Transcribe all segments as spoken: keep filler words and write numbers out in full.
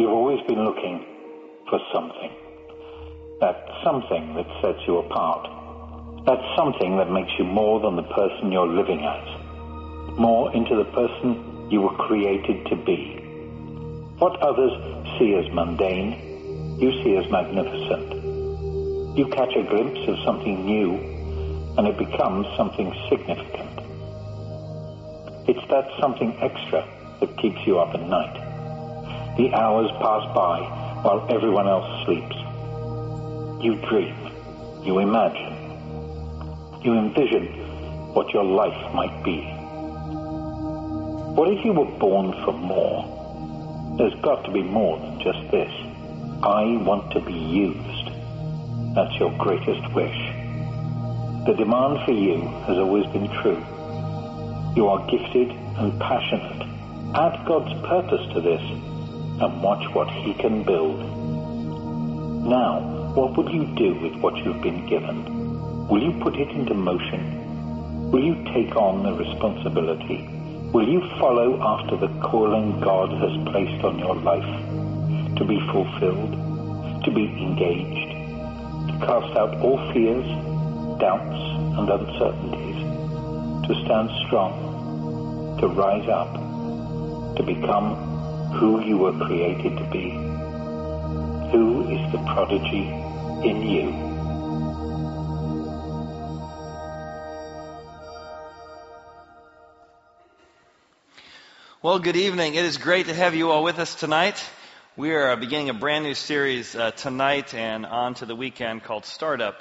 You've always been looking for something. That something that sets you apart. That something that makes you more than the person you're living as. More into the person you were created to be. What others see as mundane, you see as magnificent. You catch a glimpse of something new, and it becomes something significant. It's that something extra that keeps you up at night. The hours pass by while everyone else sleeps. You dream, you imagine, you envision what your life might be. What if you were born for more? There's got to be more than just this. I want to be used. That's your greatest wish. The demand for you has always been true. You are gifted and passionate. Add God's purpose to this and watch what He can build. Now, what will you do with what you've been given? Will you put it into motion? Will you take on the responsibility? Will you follow after the calling God has placed on your life? To be fulfilled, to be engaged, to cast out all fears, doubts, and uncertainties, to stand strong, to rise up, to become who you were created to be. Who is the prodigy in you? Well, good evening. It is great to have you all with us tonight. We are beginning a brand new series uh, tonight and on to the weekend called Startup,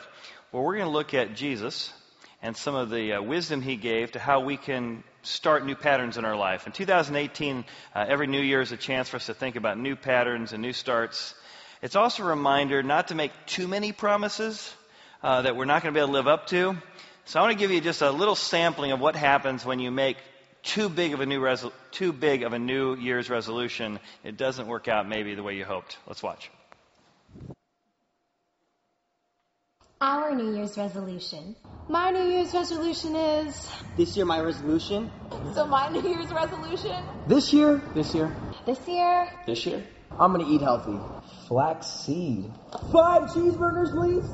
where we're going to look at Jesus and some of the uh, wisdom He gave to how we can start new patterns in our life. In two thousand eighteen, uh, every New Year is a chance for us to think about new patterns and new starts. It's also a reminder not to make too many promises uh, that we're not going to be able to live up to. So I want to give you just a little sampling of what happens when you make Too big of a new resol- too big of a New Year's resolution. It doesn't work out maybe the way you hoped. Let's watch. Our New Year's resolution. My New Year's resolution is... This year, my resolution. So my New Year's resolution. This year. This year. This year. This year. I'm going to eat healthy. Flaxseed. Five cheeseburgers, please.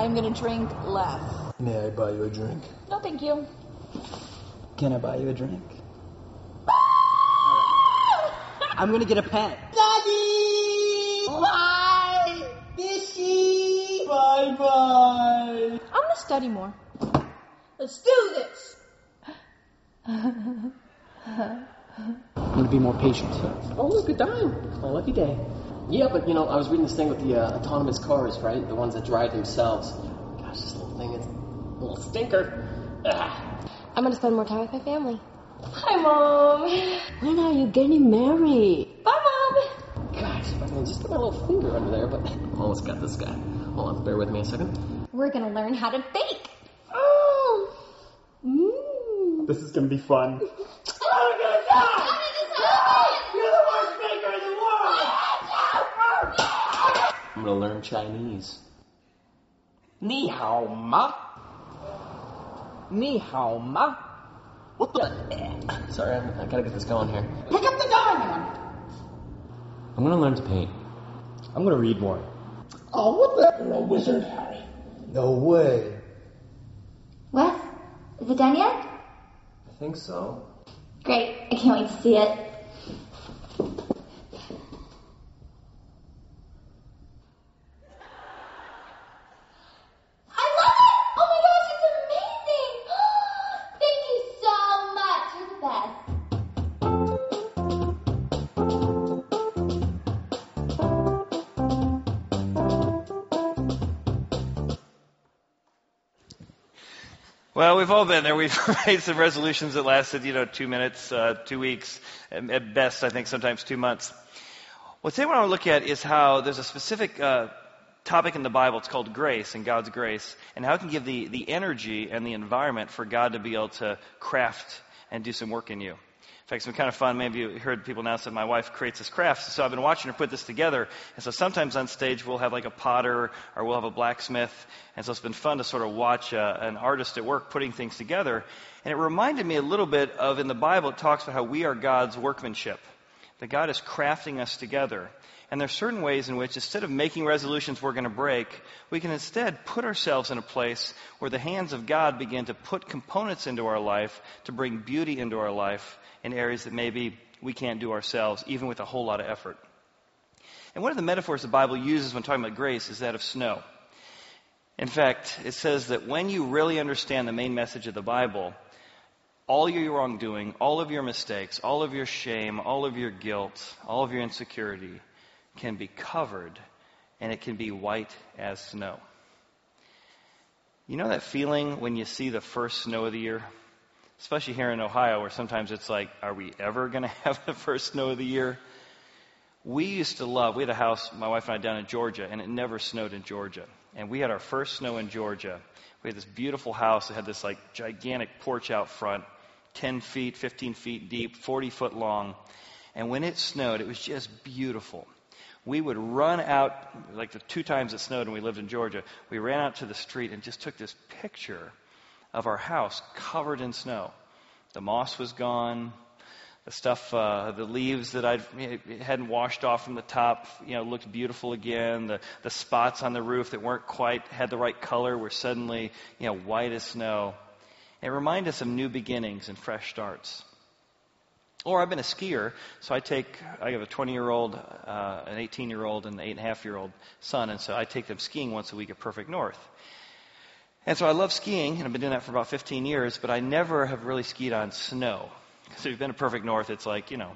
I'm going to drink less. May I buy you a drink? No, thank you. Can I buy you a drink? I'm going to get a pet. Daddy! Bye! Fishy! Bye-bye! I'm going to study more. Let's do this! I'm going to be more patient. Oh, look, good time. Well, every day. Yeah, but, you know, I was reading this thing with the uh, autonomous cars, right? The ones that drive themselves. Gosh, this little thing is a little stinker. Ugh. I'm going to spend more time with my family. Hi, Mom. When are you getting married? Bye, Mom. Gosh, I mean, just put my little finger under there, but I almost got this guy. Hold on, bear with me a second. We're going to learn how to bake. Oh. Mm. This is going to be fun. I'm going to die. You're the worst baker in the world. I'm going to learn Chinese. Ni hao ma. Ni hao ma. What the? Sorry, I'm, I gotta get this going here. Pick up the gun, man. I'm gonna learn to paint. I'm gonna read more. Oh, what the? You're a wizard, Harry. No way. Wes, is it done yet? I think so. Great, I can't wait to see it. Well, we've all been there. We've made some resolutions that lasted, you know, two minutes, uh, two weeks, at best, I think sometimes two months. Well, today what I want to look at is how there's a specific uh, topic in the Bible. It's called grace and God's grace, and how it can give the, the energy and the environment for God to be able to craft and do some work in you. In fact, it's been kind of fun. Maybe you heard people announce that my wife creates this craft, so I've been watching her put this together. And so sometimes on stage we'll have like a potter or we'll have a blacksmith. And so it's been fun to sort of watch uh, an artist at work putting things together. And it reminded me a little bit of, in the Bible, it talks about how we are God's workmanship, that God is crafting us together. And there are certain ways in which, instead of making resolutions we're going to break, we can instead put ourselves in a place where the hands of God begin to put components into our life, to bring beauty into our life in areas that maybe we can't do ourselves, even with a whole lot of effort. And one of the metaphors the Bible uses when talking about grace is that of snow. In fact, it says that when you really understand the main message of the Bible, all your wrongdoing, all of your mistakes, all of your shame, all of your guilt, all of your insecurity can be covered, and it can be white as snow. You know that feeling when you see the first snow of the year? Especially here in Ohio, where sometimes it's like, are we ever going to have the first snow of the year? We used to love, we had a house, my wife and I, down in Georgia, and it never snowed in Georgia. And we had our first snow in Georgia. We had this beautiful house that had this like gigantic porch out front, ten feet, fifteen feet deep, forty foot long. And when it snowed, it was just beautiful. We would run out, like the two times it snowed and we lived in Georgia, we ran out to the street and just took this picture of our house covered in snow. The moss was gone. The stuff, uh, the leaves that I hadn't washed off from the top, you know, looked beautiful again. The, the spots on the roof that weren't quite, had the right color were suddenly, you know, white as snow. It reminded us of new beginnings and fresh starts. Or I've been a skier, so I take, I have a twenty-year-old, uh, an eighteen-year-old, and an eight-and-a-half-year-old son, and so I take them skiing once a week at Perfect North. And so I love skiing, and I've been doing that for about fifteen years, but I never have really skied on snow. So if you've been to Perfect North, it's like, you know,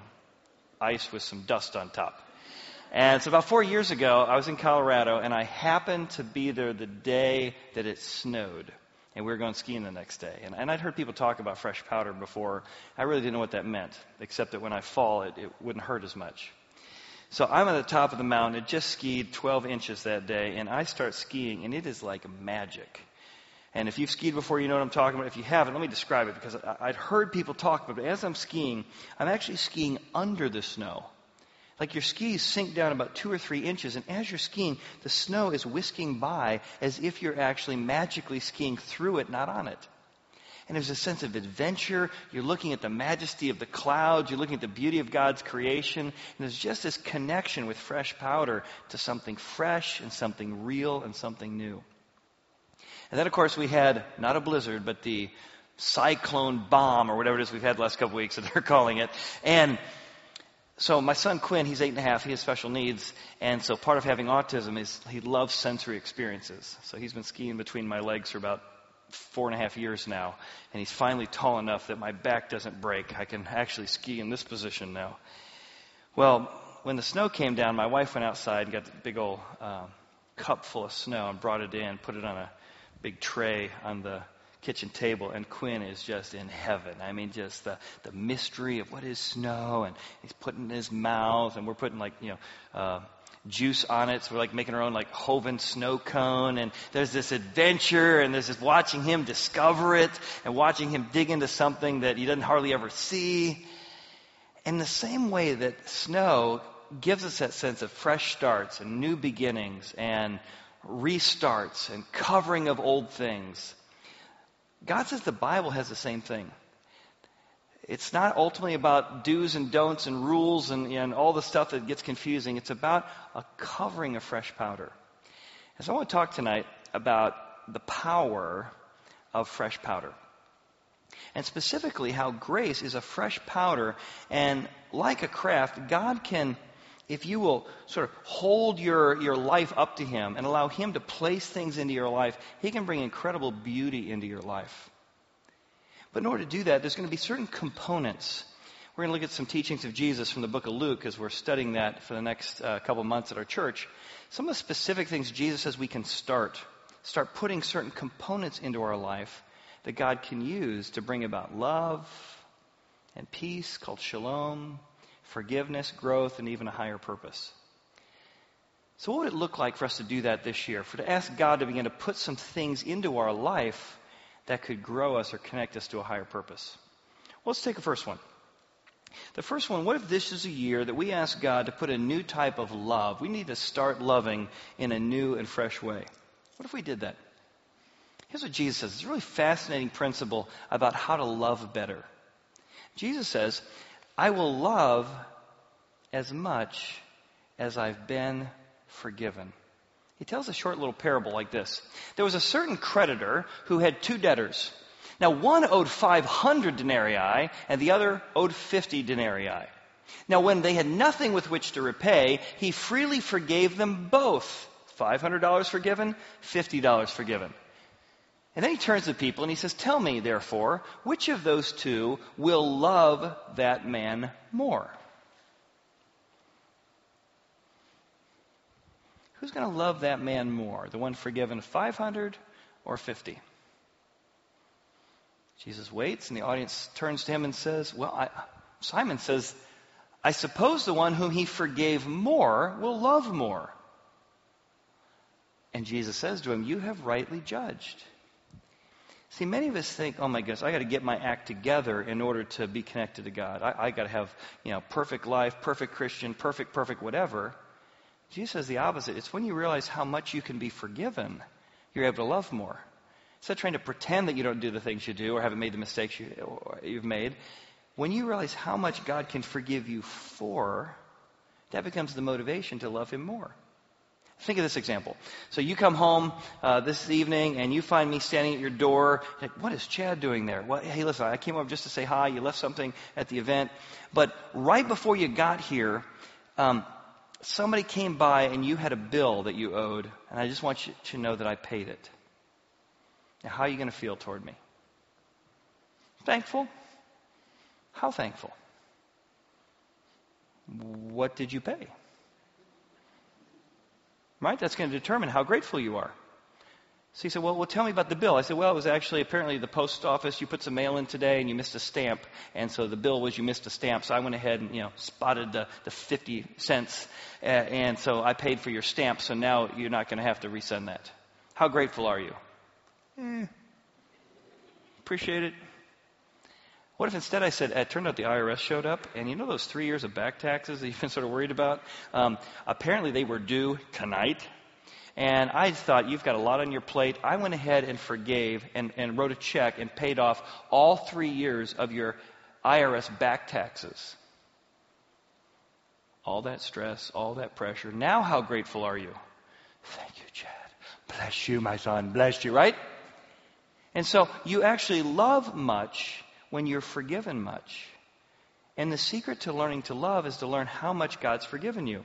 ice with some dust on top. And so about four years ago, I was in Colorado, and I happened to be there the day that it snowed. And we were going skiing the next day. And, and I'd heard people talk about fresh powder before. I really didn't know what that meant, except that when I fall, it, it wouldn't hurt as much. So I'm at the top of the mountain. It just skied twelve inches that day, and I start skiing, and it is like magic. And if you've skied before, you know what I'm talking about. If you haven't, let me describe it, because I'd heard people talk about it. But as I'm skiing, I'm actually skiing under the snow. Like your skis sink down about two or three inches, and as you're skiing, the snow is whisking by as if you're actually magically skiing through it, not on it. And there's a sense of adventure. You're looking at the majesty of the clouds. You're looking at the beauty of God's creation. And there's just this connection with fresh powder to something fresh and something real and something new. And then, of course, we had, not a blizzard, but the cyclone bomb, or whatever it is we've had the last couple weeks that they're calling it. And so my son Quinn, he's eight and a half, he has special needs, and so part of having autism is he loves sensory experiences. So he's been skiing between my legs for about four and a half years now, and he's finally tall enough that my back doesn't break. I can actually ski in this position now. Well, when the snow came down, my wife went outside and got the big old uh, cup full of snow and brought it in, put it on a big tray on the kitchen table, and Quinn is just in heaven. I mean, just the, the mystery of what is snow, and he's putting in his mouth, and we're putting, like, you know, uh, juice on it, so we're, like, making our own, like, Hovind snow cone, and there's this adventure, and there's just watching him discover it, and watching him dig into something that he doesn't hardly ever see. In the same way that snow gives us that sense of fresh starts and new beginnings and restarts and covering of old things, God says the Bible has the same thing. It's not ultimately about do's and don'ts and rules and, and all the stuff that gets confusing. It's about a covering of fresh powder. And so I want to talk tonight about the power of fresh powder. And specifically how grace is a fresh powder. And like a craft, God can, if you will sort of hold your, your life up to Him and allow Him to place things into your life, He can bring incredible beauty into your life. But in order to do that, there's going to be certain components. We're going to look at some teachings of Jesus from the book of Luke as we're studying that for the next uh, couple months at our church. Some of the specific things Jesus says we can start, start putting certain components into our life that God can use to bring about love and peace, called shalom, forgiveness, growth, and even a higher purpose. So what would it look like for us to do that this year? For to ask God to begin to put some things into our life that could grow us or connect us to a higher purpose. Well, let's take the first one. The first one, what if this is a year that we ask God to put a new type of love? We need to start loving in a new and fresh way. What if we did that? Here's what Jesus says. It's a really fascinating principle about how to love better. Jesus says, I will love as much as I've been forgiven." He tells a short little parable like this. There was a certain creditor who had two debtors. Now, one owed five hundred denarii and the other owed fifty denarii. Now, when they had nothing with which to repay, he freely forgave them both. five hundred dollars forgiven, fifty dollars forgiven. And then he turns to the people and he says, "Tell me, therefore, which of those two will love that man more?" Who's going to love that man more? The one forgiven five hundred or fifty? Jesus waits, and the audience turns to him and says, well, I, Simon says, "I suppose the one whom he forgave more will love more." And Jesus says to him, "You have rightly judged." See, many of us think, "Oh my goodness, I got to get my act together in order to be connected to God. I, I got to have, you know, perfect life, perfect Christian, perfect, perfect whatever." Jesus says the opposite. It's when you realize how much you can be forgiven, you're able to love more. Instead of trying to pretend that you don't do the things you do or haven't made the mistakes you, or you've made, when you realize how much God can forgive you for, that becomes the motivation to love him more. Think of this example. So you come home uh, this evening and you find me standing at your door. Like, "What is Chad doing there? Well, hey, listen, I came over just to say hi. You left something at the event. But right before you got here, um, somebody came by and you had a bill that you owed, and I just want you to know that I paid it." Now, how are you going to feel toward me? Thankful? How thankful? What did you pay? Right? That's going to determine how grateful you are. So he said, well, well, tell me about the bill. I said, well, it was actually apparently the post office. You put some mail in today and you missed a stamp. And so the bill was you missed a stamp. So I went ahead and, you know, spotted the, the fifty cents. Uh, and so I paid for your stamp. So now you're not going to have to resend that. How grateful are you? Eh, appreciate it. What if instead I said, it turned out the I R S showed up, and you know those three years of back taxes that you've been sort of worried about? Um, apparently they were due tonight, and I thought you've got a lot on your plate. I went ahead and forgave and, and wrote a check and paid off all three years of your I R S back taxes. All that stress, all that pressure. Now how grateful are you? Thank you, Chad. Bless you, my son. Bless you, right? And so you actually love much when you're forgiven much. And the secret to learning to love is to learn how much God's forgiven you.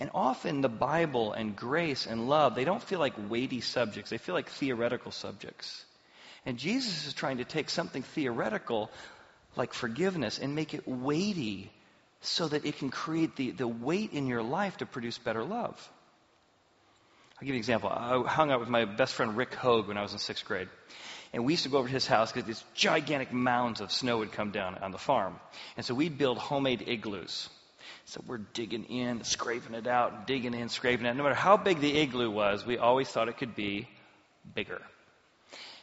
And often the Bible and grace and love, they don't feel like weighty subjects. They feel like theoretical subjects. And Jesus is trying to take something theoretical like forgiveness and make it weighty so that it can create the, the weight in your life to produce better love. I'll give you an example. I hung out with my best friend Rick Hogue when I was in sixth grade. And we used to go over to his house because these gigantic mounds of snow would come down on the farm. And so we'd build homemade igloos. So we're digging in, scraping it out, digging in, scraping it out. No matter how big the igloo was, we always thought it could be bigger.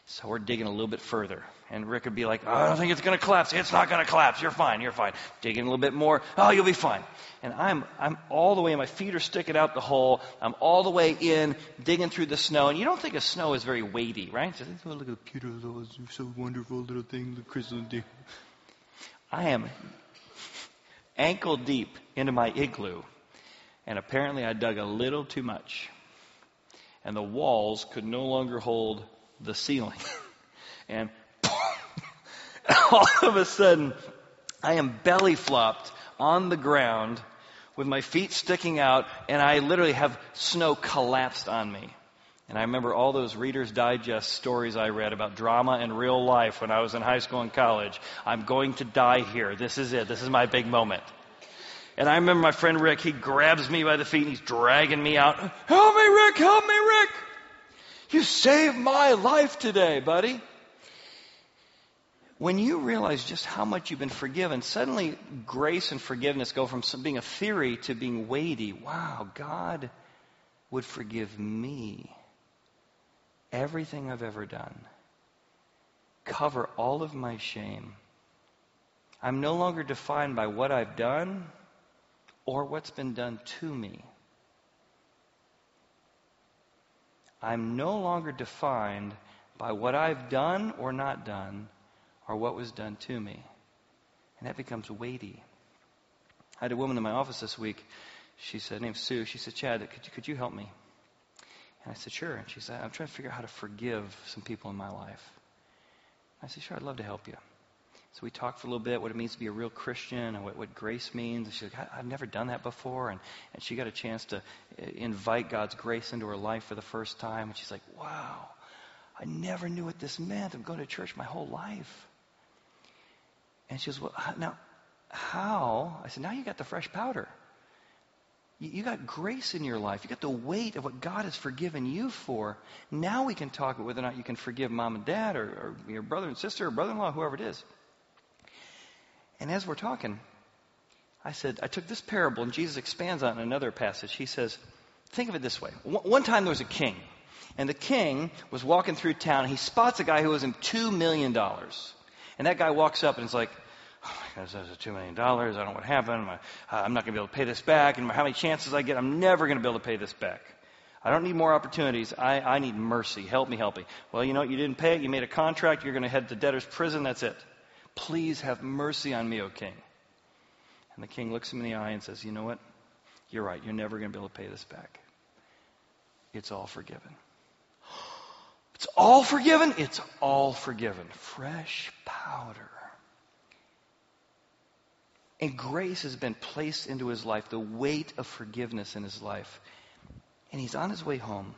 So we're digging a little bit further. And Rick would be like, "Oh, I don't think it's going to collapse. It's not going to collapse. You're fine. You're fine." Digging a little bit more. "Oh, you'll be fine." And I'm I'm all the way in. My feet are sticking out the hole. I'm all the way in, digging through the snow. And you don't think of snow as very weighty, right? So, "Oh, look at the pewter. It's so wonderful, little thing. The crystal deep." I am ankle deep into my igloo. And apparently I dug a little too much. And the walls could no longer hold the ceiling. And all of a sudden, I am belly flopped on the ground with my feet sticking out, and I literally have snow collapsed on me. And I remember all those Reader's Digest stories I read about drama and real life when I was in high school and college. I'm going to die here. This is it. This is my big moment. And I remember my friend Rick, he grabs me by the feet and he's dragging me out. "Help me, Rick! Help me, Rick! You saved my life today, buddy." When you realize just how much you've been forgiven, suddenly grace and forgiveness go from being a theory to being weighty. Wow, God would forgive me everything I've ever done, cover all of my shame. I'm no longer defined by what I've done or what's been done to me. I'm no longer defined by what I've done or not done or what was done to me. And that becomes weighty. I had a woman in my office this week. she said, her name's Sue, she said, Chad, could you, could you help me? And I said, sure. And she said, I'm trying to figure out how to forgive some people in my life. I said, sure, I'd love to help you. So we talked for a little bit, what it means to be a real Christian and what, what grace means. And she's like, I've never done that before. And, and she got a chance to invite God's grace into her life for the first time. And she's like, wow, I never knew what this meant. I'm going to church my whole life. And she goes, well, now, how? I said, now you got the fresh powder. You got grace in your life. You got the weight of what God has forgiven you for. Now we can talk about whether or not you can forgive mom and dad or, or your brother and sister or brother-in-law, whoever it is. And as we're talking, I said, I took this parable, and Jesus expands on another passage. He says, think of it this way. One time there was a king, and the king was walking through town, and he spots a guy who owes him two million dollars. And that guy walks up and is like, oh my gosh, that was two million dollars. I don't know what happened. I'm not going to be able to pay this back. And how many chances I get, I'm never going to be able to pay this back. I don't need more opportunities. I, I need mercy. Help me, help me. Well, you know what? You didn't pay it. You made a contract. You're going to head to debtor's prison. That's it. Please have mercy on me, O king. And the king looks him in the eye and says, you know what? You're right. You're never going to be able to pay this back. It's all forgiven. It's all forgiven? It's all forgiven. Fresh powder. And grace has been placed into his life, the weight of forgiveness in his life. And he's on his way home.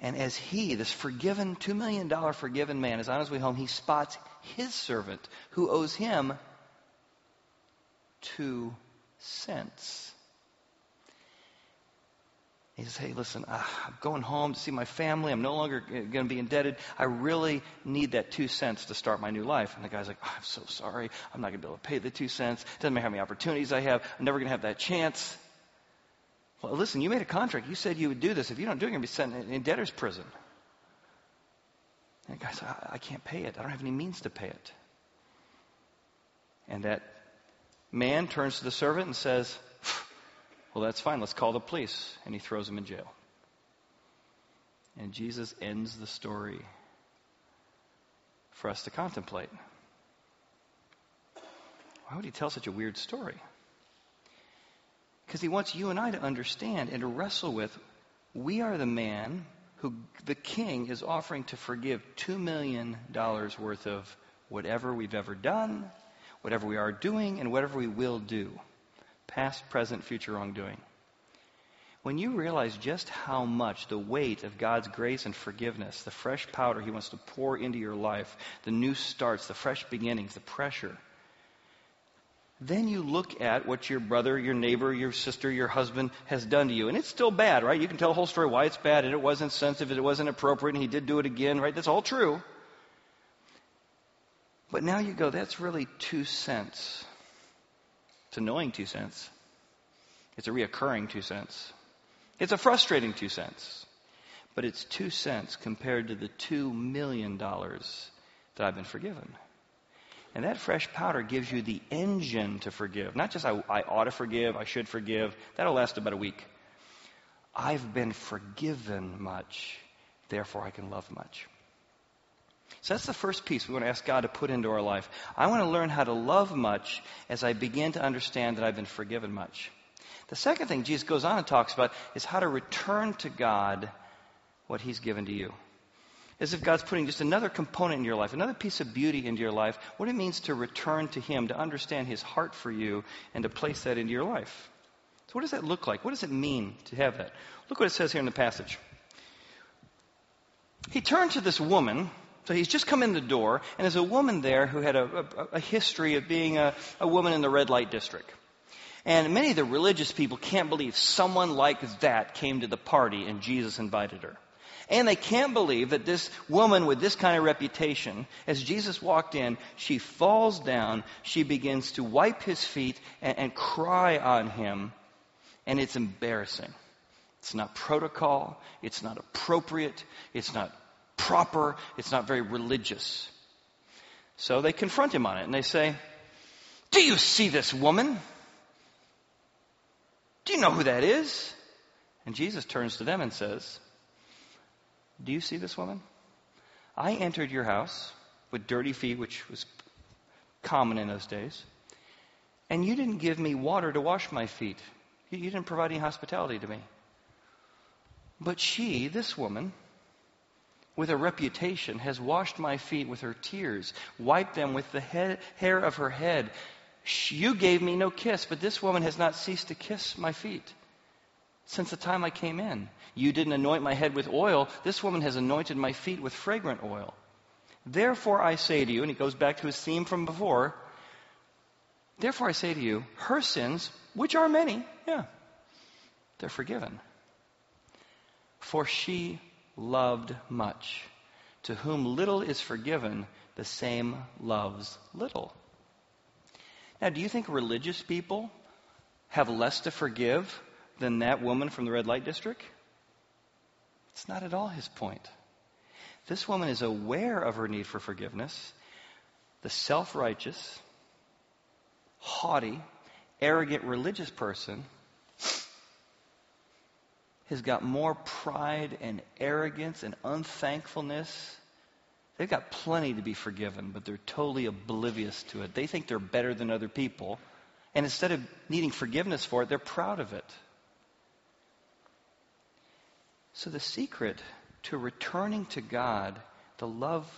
And as he, this forgiven, two million dollars forgiven man, is on his way home, he spots his servant who owes him two cents. He says, hey, listen, uh, I'm going home to see my family. I'm no longer going to be indebted. I really need that two cents to start my new life. And the guy's like, oh, I'm so sorry. I'm not going to be able to pay the two cents. Doesn't matter how many opportunities I have. I'm never going to have that chance. Well, listen, you made a contract. You said you would do this. If you don't do it, you're going to be sent in debtor's prison. And the guy said, I, I can't pay it. I don't have any means to pay it. And that man turns to the servant and says, well, that's fine. Let's call the police. And he throws him in jail. And Jesus ends the story for us to contemplate. Why would he tell such a weird story? Because he wants you and I to understand and to wrestle with, we are the man who the king is offering to forgive two million dollars worth of whatever we've ever done, whatever we are doing, and whatever we will do. Past, present, future wrongdoing. When you realize just how much the weight of God's grace and forgiveness, the fresh powder he wants to pour into your life, the new starts, the fresh beginnings, the pressure, then you look at what your brother, your neighbor, your sister, your husband has done to you. And it's still bad, right? You can tell the whole story why it's bad, and it wasn't sensitive, and it wasn't appropriate, and he did do it again, right? That's all true. But now you go, that's really two cents. It's annoying two cents. It's a reoccurring two cents. It's a frustrating two cents. But it's two cents compared to the two million dollars that I've been forgiven. And that fresh powder gives you the engine to forgive. Not just I, I ought to forgive, I should forgive. That'll last about a week. I've been forgiven much, therefore I can love much. So that's the first piece we want to ask God to put into our life. I want to learn how to love much as I begin to understand that I've been forgiven much. The second thing Jesus goes on and talks about is how to return to God what he's given to you. As if God's putting just another component in your life, another piece of beauty into your life, what it means to return to him, to understand his heart for you, and to place that into your life. So what does that look like? What does it mean to have that? Look what it says here in the passage. He turned to this woman. So he's just come in the door, and there's a woman there who had a, a, a history of being a, a woman in the red light district. And many of the religious people can't believe someone like that came to the party and Jesus invited her. And they can't believe that this woman with this kind of reputation, as Jesus walked in, she falls down, she begins to wipe his feet and, and cry on him, and it's embarrassing. It's not protocol, it's not appropriate, it's not proper, it's not very religious. So they confront him on it and they say, do you see this woman? Do you know who that is? And Jesus turns to them and says, do you see this woman? I entered your house with dirty feet, which was common in those days, and you didn't give me water to wash my feet. You, you didn't provide any hospitality to me. But she, this woman, with a reputation, has washed my feet with her tears, wiped them with the head, hair of her head. She, you gave me no kiss, but this woman has not ceased to kiss my feet since the time I came in. You didn't anoint my head with oil. This woman has anointed my feet with fragrant oil. Therefore I say to you, and it goes back to his theme from before, therefore I say to you, her sins, which are many, yeah, they're forgiven. For she loved much. To whom little is forgiven, the same loves little. Now, do you think religious people have less to forgive than that woman from the red light district? It's not at all his point. This woman is aware of her need for forgiveness. The self-righteous, haughty, arrogant religious person has got more pride and arrogance and unthankfulness. They've got plenty to be forgiven, but they're totally oblivious to it. They think they're better than other people. And instead of needing forgiveness for it, they're proud of it. So the secret to returning to God, the love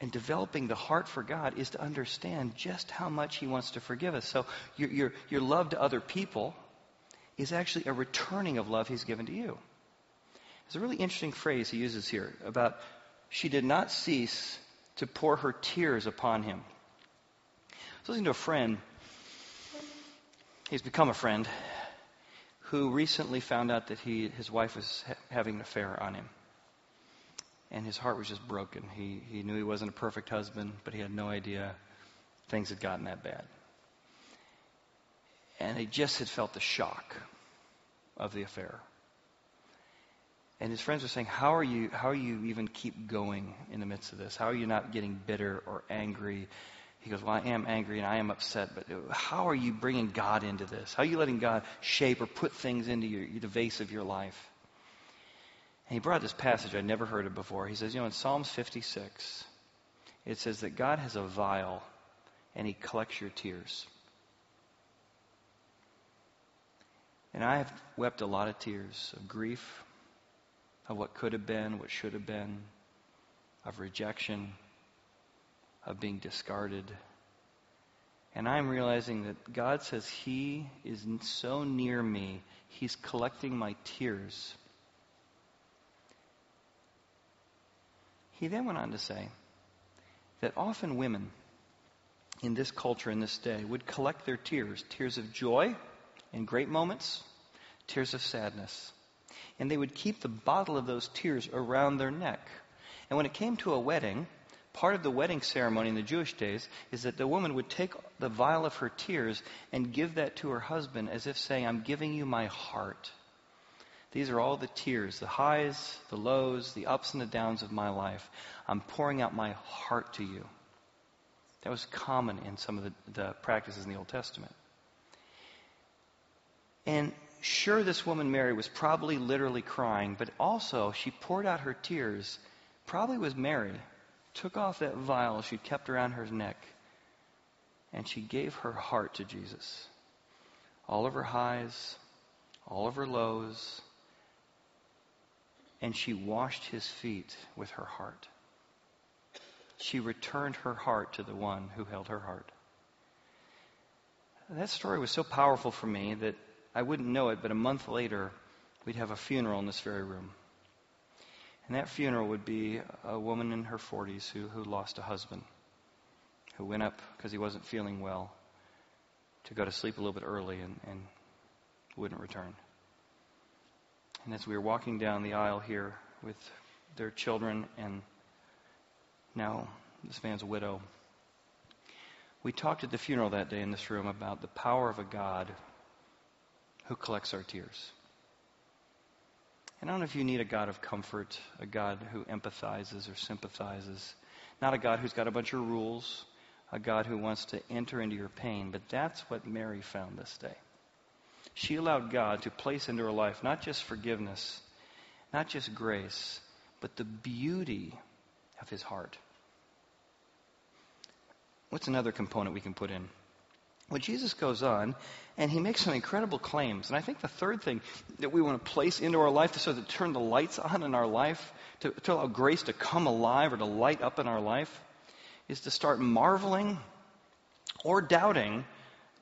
and developing the heart for God, is to understand just how much He wants to forgive us. So your, your, your love to other people is actually a returning of love He's given to you. There's a really interesting phrase he uses here about she did not cease to pour her tears upon him. I was listening to a friend, he's become a friend, who recently found out that he his wife was ha- having an affair on him. And his heart was just broken. He, he knew he wasn't a perfect husband, but he had no idea things had gotten that bad. And he just had felt the shock of the affair. And his friends were saying, how are you, how are you even keep going in the midst of this? How are you not getting bitter or angry? He goes, well, I am angry and I am upset, but how are you bringing God into this? How are you letting God shape or put things into your, the vase of your life? And he brought this passage. I never heard it before. He says, you know, in Psalms fifty-six, it says that God has a vial and He collects your tears. And I have wept a lot of tears of grief, of what could have been, what should have been, of rejection, of being discarded. And I'm realizing that God says He is so near me, He's collecting my tears. He then went on to say that often women in this culture, in this day, would collect their tears, tears of joy in great moments, tears of sadness. And they would keep the bottle of those tears around their neck. And when it came to a wedding, part of the wedding ceremony in the Jewish days is that the woman would take the vial of her tears and give that to her husband as if saying, I'm giving you my heart. These are all the tears, the highs, the lows, the ups and the downs of my life. I'm pouring out my heart to you. That was common in some of the, the practices in the Old Testament. And sure, this woman Mary was probably literally crying, but also she poured out her tears, probably was Mary, took off that vial she kept around her neck, and she gave her heart to Jesus. All of her highs, all of her lows, and she washed His feet with her heart. She returned her heart to the one who held her heart. That story was so powerful for me that I wouldn't know it, but a month later, we'd have a funeral in this very room. And that funeral would be a woman in her forties who, who lost a husband, who went up because he wasn't feeling well to go to sleep a little bit early and, and wouldn't return. And as we were walking down the aisle here with their children and now this man's a widow, we talked at the funeral that day in this room about the power of a God who collects our tears. And I don't know if you need a God of comfort, a God who empathizes or sympathizes, not a God who's got a bunch of rules, a God who wants to enter into your pain, but that's what Mary found this day. She allowed God to place into her life not just forgiveness, not just grace, but the beauty of His heart. What's another component we can put in? Well, Jesus goes on, and he makes some incredible claims. And I think the third thing that we want to place into our life, so to turn the lights on in our life, to, to allow grace to come alive or to light up in our life, is to start marveling or doubting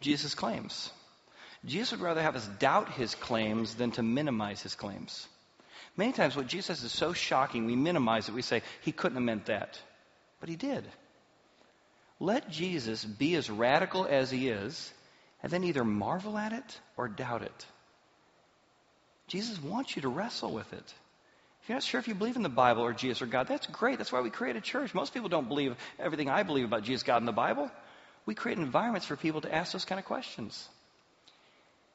Jesus' claims. Jesus would rather have us doubt his claims than to minimize his claims. Many times what Jesus says is so shocking, we minimize it. We say, he couldn't have meant that. But he did. Let Jesus be as radical as he is, and then either marvel at it or doubt it. Jesus wants you to wrestle with it. If you're not sure if you believe in the Bible or Jesus or God, that's great. That's why we create a church. Most people don't believe everything I believe about Jesus, God, and the Bible. We create environments for people to ask those kind of questions.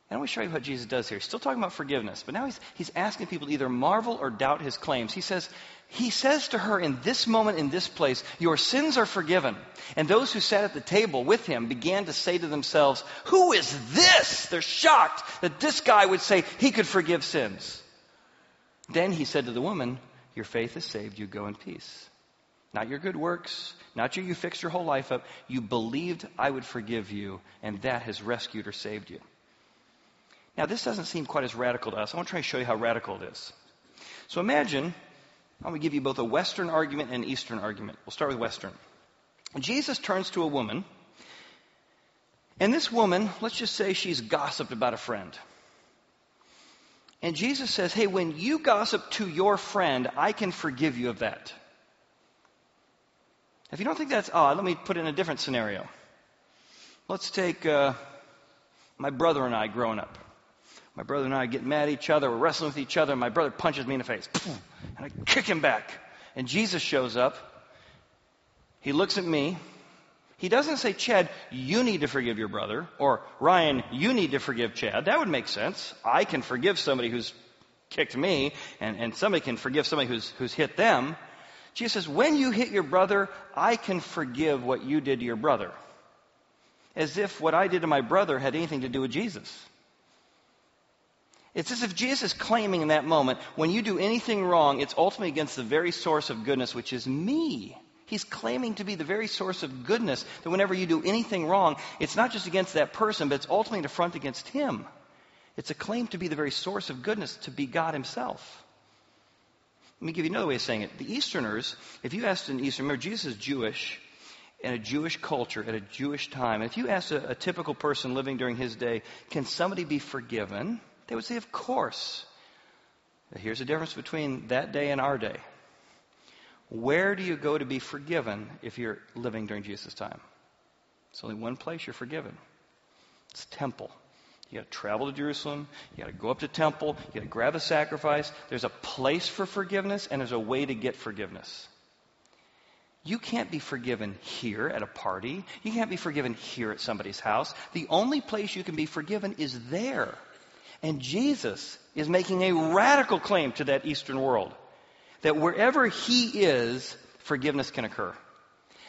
And I want to show you what Jesus does here. He's still talking about forgiveness, but now he's, he's asking people to either marvel or doubt his claims. He says, he says to her in this moment, in this place, your sins are forgiven. And those who sat at the table with him began to say to themselves, who is this? They're shocked that this guy would say he could forgive sins. Then he said to the woman, your faith is saved, you go in peace. Not your good works, not your you fixed your whole life up. You believed I would forgive you, and that has rescued or saved you. Now, this doesn't seem quite as radical to us. I want to try and show you how radical it is. So imagine, I'm going to give you both a Western argument and an Eastern argument. We'll start with Western. Jesus turns to a woman, and this woman, let's just say she's gossiped about a friend. And Jesus says, hey, when you gossip to your friend, I can forgive you of that. If you don't think that's odd, let me put in a different scenario. Let's take uh, my brother and I growing up. My brother and I get mad at each other. We're wrestling with each other. And my brother punches me in the face. And I kick him back. And Jesus shows up. He looks at me. He doesn't say, Chad, you need to forgive your brother. Or, Ryan, you need to forgive Chad. That would make sense. I can forgive somebody who's kicked me. And, and somebody can forgive somebody who's, who's hit them. Jesus says, when you hit your brother, I can forgive what you did to your brother. As if what I did to my brother had anything to do with Jesus. It's as if Jesus is claiming in that moment, when you do anything wrong, it's ultimately against the very source of goodness, which is me. He's claiming to be the very source of goodness, that whenever you do anything wrong, it's not just against that person, but it's ultimately an affront against him. It's a claim to be the very source of goodness, to be God himself. Let me give you another way of saying it. The Easterners, if you asked an Eastern, remember Jesus is Jewish, in a Jewish culture, at a Jewish time. If you asked a, a typical person living during his day, can somebody be forgiven? They would say, of course. But here's the difference between that day and our day. Where do you go to be forgiven if you're living during Jesus' time? It's only one place you're forgiven. It's temple. You got to travel to Jerusalem. You got to go up to temple. You got to grab a sacrifice. There's a place for forgiveness, and there's a way to get forgiveness. You can't be forgiven here at a party. You can't be forgiven here at somebody's house. The only place you can be forgiven is there. And Jesus is making a radical claim to that Eastern world that wherever he is, forgiveness can occur.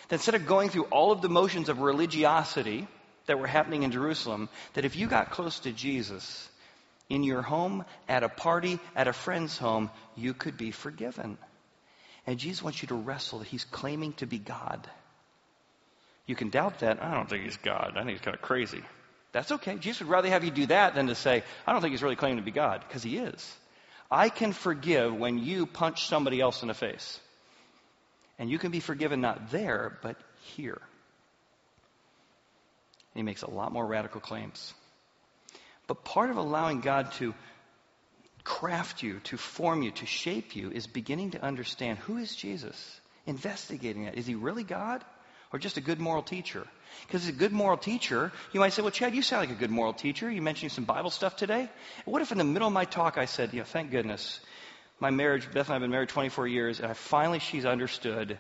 That instead of going through all of the motions of religiosity that were happening in Jerusalem, that if you got close to Jesus in your home, at a party, at a friend's home, you could be forgiven. And Jesus wants you to wrestle that he's claiming to be God. You can doubt that. I don't think he's God. I think he's kind of crazy. That's okay. Jesus would rather have you do that than to say, I don't think he's really claiming to be God, because he is. I can forgive when you punch somebody else in the face. And you can be forgiven not there, but here. And he makes a lot more radical claims. But part of allowing God to craft you, to form you, to shape you, is beginning to understand who is Jesus, investigating that. Is he really God? Or just a good moral teacher? Because as a good moral teacher, you might say, well, Chad, you sound like a good moral teacher. You mentioned some Bible stuff today. What if in the middle of my talk I said, you know, thank goodness, my marriage, Beth and I have been married twenty-four years, and I finally she's understood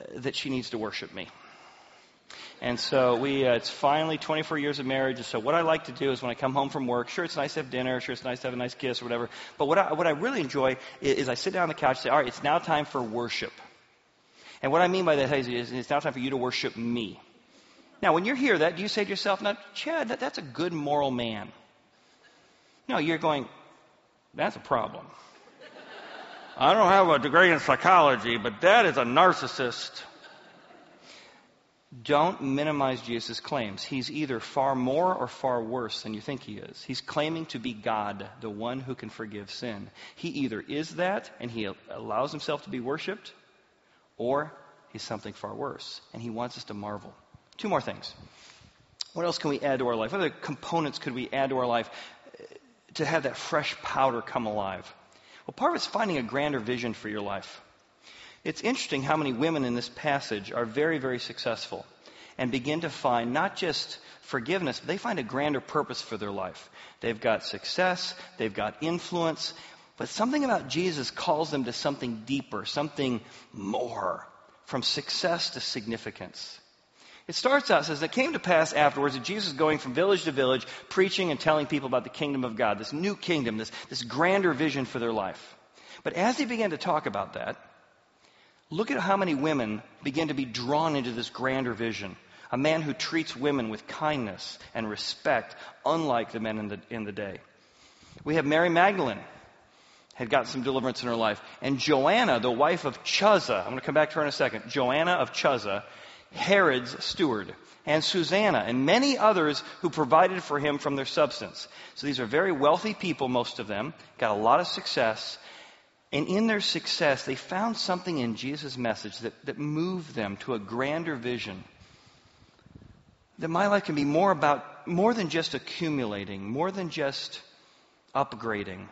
uh, that she needs to worship me. And so we uh, it's finally twenty-four years of marriage, and so what I like to do is when I come home from work, sure, it's nice to have dinner, sure, it's nice to have a nice kiss or whatever, but what I, what I really enjoy is, is I sit down on the couch and say, all right, it's now time for worship. And what I mean by that is it's now time for you to worship me. Now, when you hear that, do you say to yourself, now, Chad, that, that's a good moral man? No, you're going, that's a problem. I don't have a degree in psychology, but that is a narcissist. Don't minimize Jesus' claims. He's either far more or far worse than you think he is. He's claiming to be God, the one who can forgive sin. He either is that, and he allows himself to be worshipped, or he's something far worse, and he wants us to marvel. Two more things. What else can we add to our life? What other components could we add to our life to have that fresh powder come alive? Well, part of it's finding a grander vision for your life. It's interesting how many women in this passage are very, very successful and begin to find not just forgiveness, but they find a grander purpose for their life. They've got success, they've got influence, but something about Jesus calls them to something deeper, something more, from success to significance. It starts out, it says, it came to pass afterwards that Jesus was going from village to village, preaching and telling people about the kingdom of God, this new kingdom, this, this grander vision for their life. But as he began to talk about that, look at how many women begin to be drawn into this grander vision. A man who treats women with kindness and respect, unlike the men in the, in the day. We have Mary Magdalene, had gotten some deliverance in her life. And Joanna, the wife of Chuza, I'm going to come back to her in a second. Joanna of Chuza, Herod's steward. And Susanna, and many others who provided for him from their substance. So these are very wealthy people, most of them. Got a lot of success. And in their success, they found something in Jesus' message that, that moved them to a grander vision. That my life can be more about, more than just accumulating, more than just upgrading.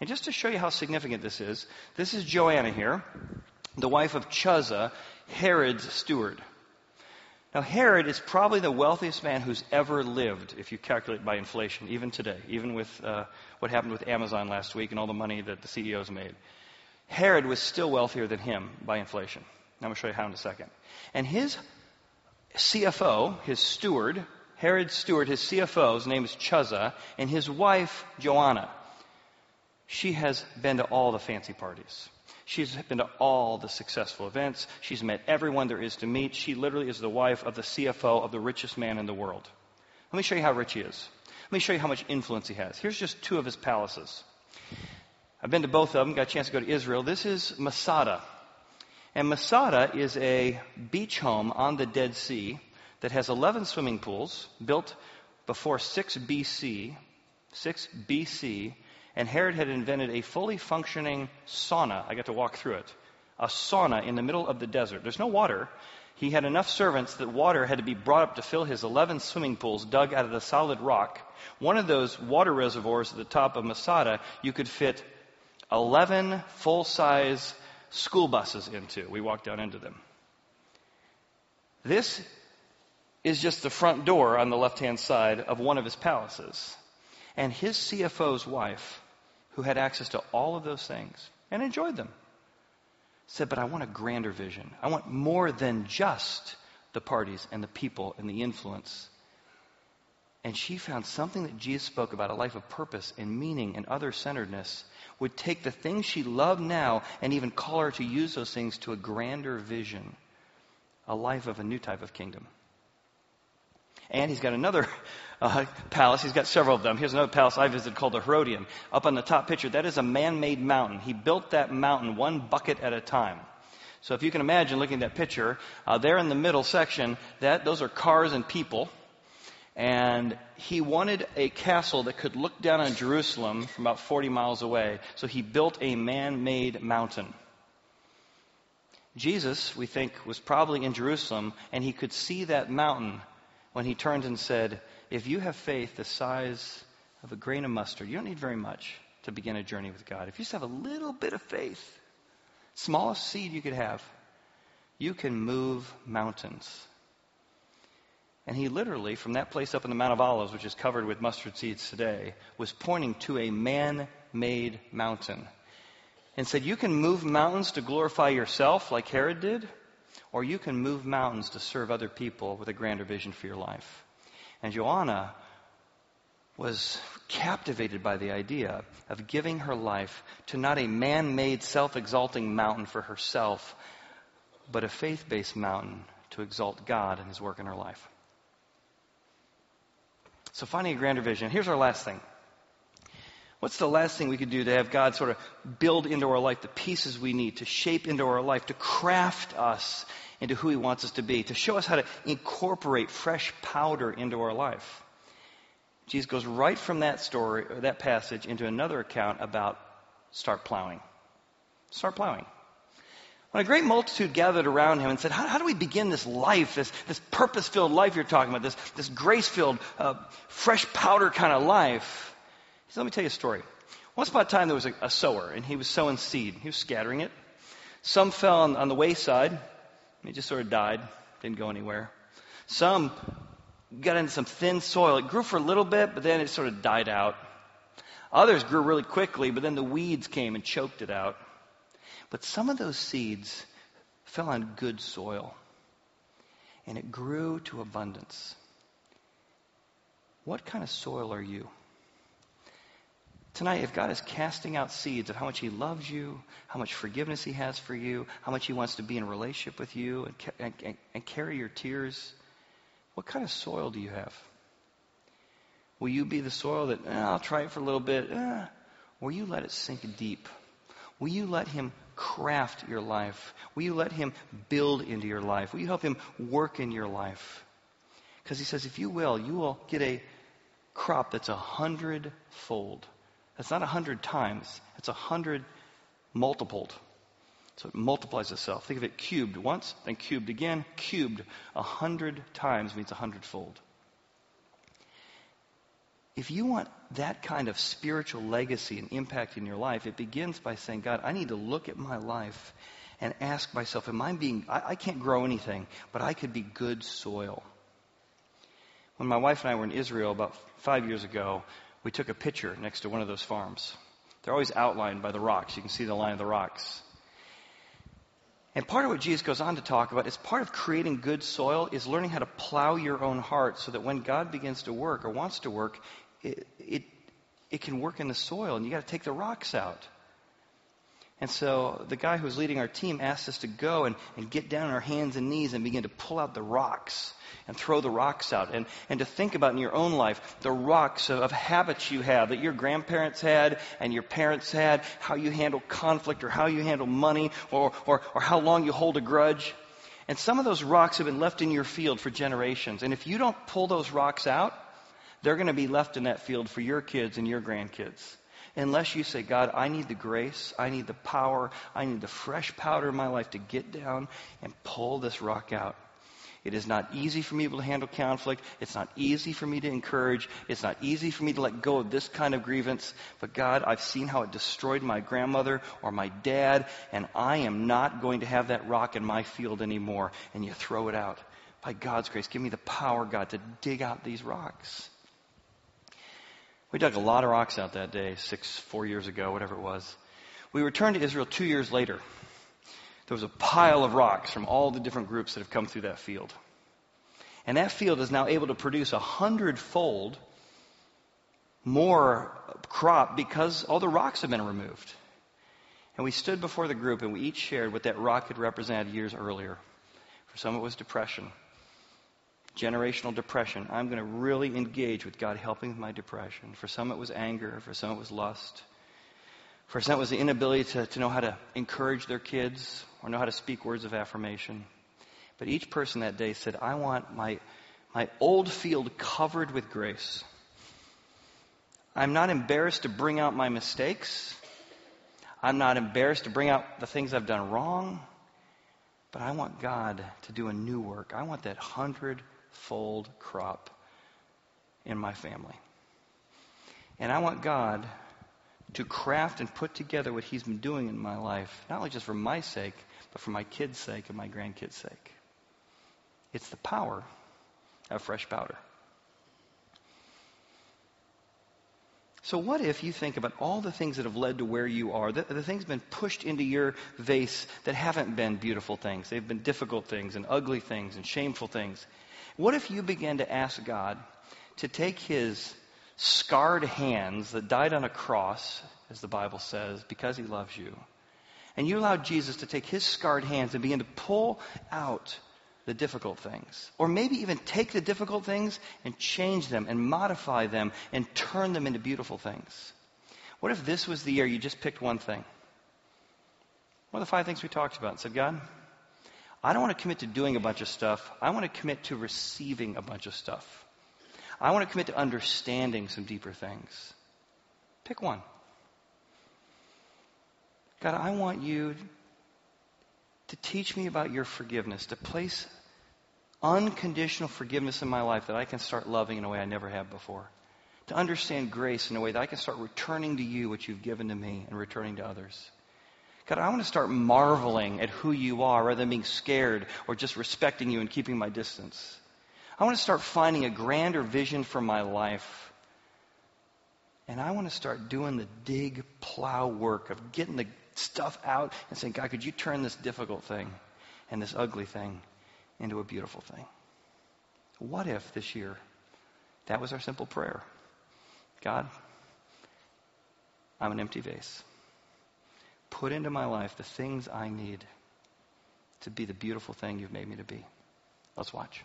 And just to show you how significant this is, this is Joanna here, the wife of Chuza, Herod's steward. Now, Herod is probably the wealthiest man who's ever lived, if you calculate by inflation, even today, even with uh, what happened with Amazon last week and all the money that the C E Os made. Herod was still wealthier than him by inflation. I'm going to show you how in a second. And his C F O, his steward, Herod's steward, his C F O's name is Chuza, and his wife, Joanna, she has been to all the fancy parties. She's been to all the successful events. She's met everyone there is to meet. She literally is the wife of the C F O of the richest man in the world. Let me show you how rich he is. Let me show you how much influence he has. Here's just two of his palaces. I've been to both of them. Got a chance to go to Israel. This is Masada. And Masada is a beach home on the Dead Sea that has eleven swimming pools built before six B C six B C And Herod had invented a fully functioning sauna. I got to walk through it. A sauna in the middle of the desert. There's no water. He had enough servants that water had to be brought up to fill his eleven swimming pools dug out of the solid rock. One of those water reservoirs at the top of Masada, you could fit eleven full-size school buses into. We walked down into them. This is just the front door on the left-hand side of one of his palaces. And his C F O's wife, who had access to all of those things and enjoyed them, said, but I want a grander vision. I want more than just the parties and the people and the influence. And she found something that Jesus spoke about, a life of purpose and meaning and other-centeredness, would take the things she loved now and even call her to use those things to a grander vision, a life of a new type of kingdom. And he's got another uh, palace. He's got several of them. Here's another palace I visited called the Herodium. Up on the top picture, that is a man-made mountain. He built that mountain one bucket at a time. So if you can imagine looking at that picture, uh, there in the middle section, that those are cars and people. And he wanted a castle that could look down on Jerusalem from about forty miles away. So he built a man-made mountain. Jesus, we think, was probably in Jerusalem, and he could see that mountain when he turned and said, if you have faith the size of a grain of mustard, you don't need very much to begin a journey with God. If you just have a little bit of faith, smallest seed you could have, you can move mountains. And he literally, from that place up in the Mount of Olives, which is covered with mustard seeds today, was pointing to a man-made mountain and said, you can move mountains to glorify yourself like Herod did, or you can move mountains to serve other people with a grander vision for your life. And Joanna was captivated by the idea of giving her life to not a man-made, self-exalting mountain for herself, but a faith-based mountain to exalt God and his work in her life. So finding a grander vision. Here's our last thing. What's the last thing we could do to have God sort of build into our life the pieces we need to shape into our life, to craft us into who he wants us to be, to show us how to incorporate fresh powder into our life? Jesus goes right from that story, or that passage, into another account about start plowing. Start plowing. When a great multitude gathered around him and said, how, how do we begin this life, this, this purpose-filled life you're talking about, this, this grace-filled, uh, fresh powder kind of life? He said, let me tell you a story. Once upon a time, there was a, a sower, and he was sowing seed. He was scattering it. Some fell on, on the wayside. It just sort of died, didn't go anywhere. Some got into some thin soil. It grew for a little bit, but then it sort of died out. Others grew really quickly, but then the weeds came and choked it out. But some of those seeds fell on good soil, and it grew to abundance. What kind of soil are you? Tonight, if God is casting out seeds of how much he loves you, how much forgiveness he has for you, how much he wants to be in a relationship with you and, and, and, and carry your tears, what kind of soil do you have? Will you be the soil that, eh, I'll try it for a little bit, eh, or you let it sink deep? Will you let him craft your life? Will you let him build into your life? Will you help him work in your life? Because he says, if you will, you will get a crop that's a hundredfold. That's not a hundred times. It's a hundred multipled. So it multiplies itself. Think of it cubed once, then cubed again. Cubed a hundred times means a hundredfold. If you want that kind of spiritual legacy and impact in your life, it begins by saying, God, I need to look at my life and ask myself, am I being, I, I can't grow anything, but I could be good soil. When my wife and I were in Israel about five years ago, we took a picture next to one of those farms. They're always outlined by the rocks. You can see the line of the rocks. And part of what Jesus goes on to talk about is part of creating good soil is learning how to plow your own heart so that when God begins to work or wants to work, it it, it can work in the soil, and you got to take the rocks out. And so the guy who was leading our team asked us to go and, and get down on our hands and knees and begin to pull out the rocks and throw the rocks out and, and to think about in your own life the rocks of, of habits you have that your grandparents had and your parents had, how you handle conflict or how you handle money or, or, or how long you hold a grudge. And some of those rocks have been left in your field for generations. And if you don't pull those rocks out, they're going to be left in that field for your kids and your grandkids. Unless you say, God, I need the grace, I need the power, I need the fresh powder in my life to get down and pull this rock out. It is not easy for me to handle conflict. It's not easy for me to encourage. It's not easy for me to let go of this kind of grievance. But God, I've seen how it destroyed my grandmother or my dad, and I am not going to have that rock in my field anymore. And you throw it out. By God's grace, give me the power, God, to dig out these rocks. We dug a lot of rocks out that day, six, four years ago, whatever it was. We returned to Israel two years later. There was a pile of rocks from all the different groups that have come through that field. And that field is now able to produce a hundredfold more crop because all the rocks have been removed. And we stood before the group and we each shared what that rock had represented years earlier. For some it was depression. Generational depression. I'm going to really engage with God helping with my depression. For some it was anger. For some it was lust. For some it was the inability to, to know how to encourage their kids or know how to speak words of affirmation. But each person that day said, I want my, my old field covered with grace. I'm not embarrassed to bring out my mistakes. I'm not embarrassed to bring out the things I've done wrong. But I want God to do a new work. I want that hundred fold crop in my family. And I want God to craft and put together what he's been doing in my life, not only just for my sake, but for my kids' sake and my grandkids' sake. It's the power of fresh powder. So what if you think about all the things that have led to where you are, the, the things been pushed into your vase that haven't been beautiful things. They've been difficult things and ugly things and shameful things. What if you began to ask God to take his scarred hands that died on a cross, as the Bible says, because he loves you, and you allow Jesus to take his scarred hands and begin to pull out the difficult things, or maybe even take the difficult things and change them and modify them and turn them into beautiful things. What if this was the year you just picked one thing? One of the five things we talked about and said, God, I don't want to commit to doing a bunch of stuff. I want to commit to receiving a bunch of stuff. I want to commit to understanding some deeper things. Pick one. God, I want you to teach me about your forgiveness, to place unconditional forgiveness in my life that I can start loving in a way I never have before, to understand grace in a way that I can start returning to you what you've given to me and returning to others. God, I want to start marveling at who you are rather than being scared or just respecting you and keeping my distance. I want to start finding a grander vision for my life. And I want to start doing the dig plow work of getting the stuff out and saying, God, could you turn this difficult thing and this ugly thing into a beautiful thing? What if this year that was our simple prayer? God, I'm an empty vase. Put into my life the things I need to be the beautiful thing you've made me to be. Let's watch.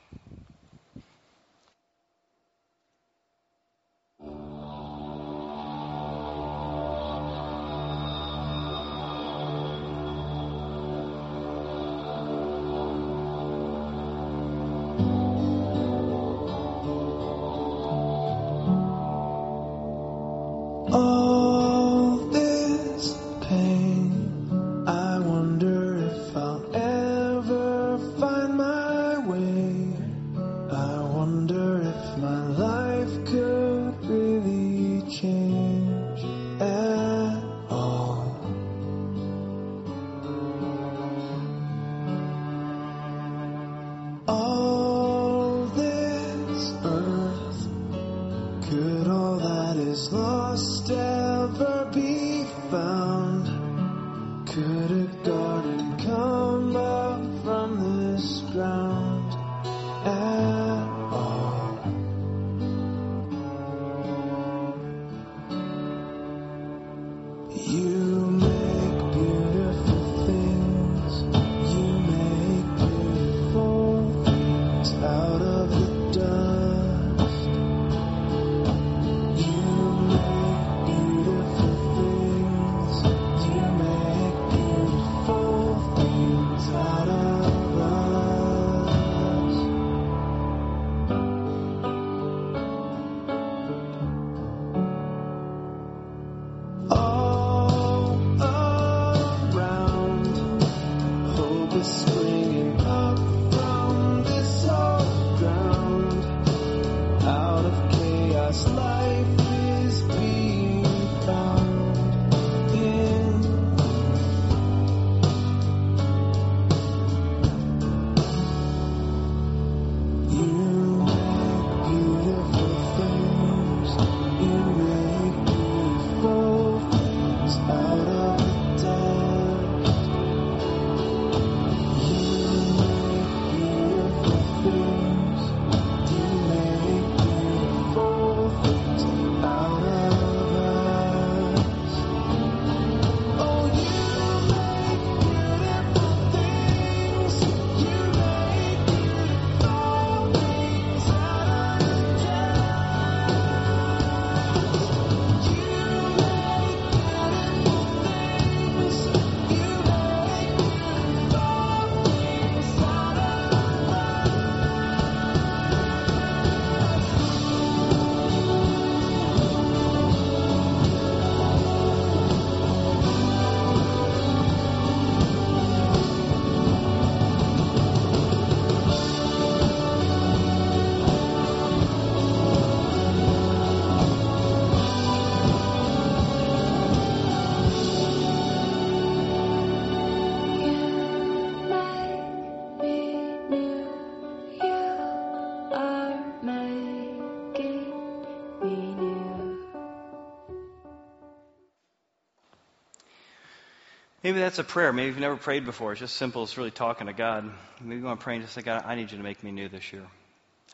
Maybe that's a prayer. Maybe you've never prayed before. It's just simple. It's really talking to God. Maybe you want to pray and just say, God, I need you to make me new this year.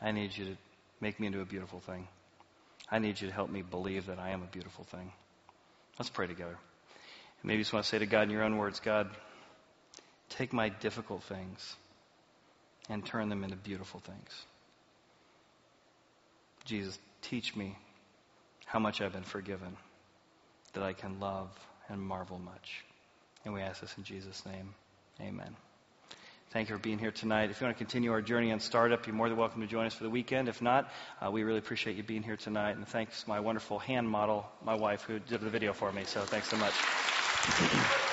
I need you to make me into a beautiful thing. I need you to help me believe that I am a beautiful thing. Let's pray together. And maybe you just want to say to God in your own words, God, take my difficult things and turn them into beautiful things. Jesus, teach me how much I've been forgiven. that I can love and marvel much. And we ask this in Jesus' name. Amen. Thank you for being here tonight. If you want to continue our journey on startup, you're more than welcome to join us for the weekend. If not, uh, we really appreciate you being here tonight. And thanks to my wonderful hand model, my wife, who did the video for me. So thanks so much.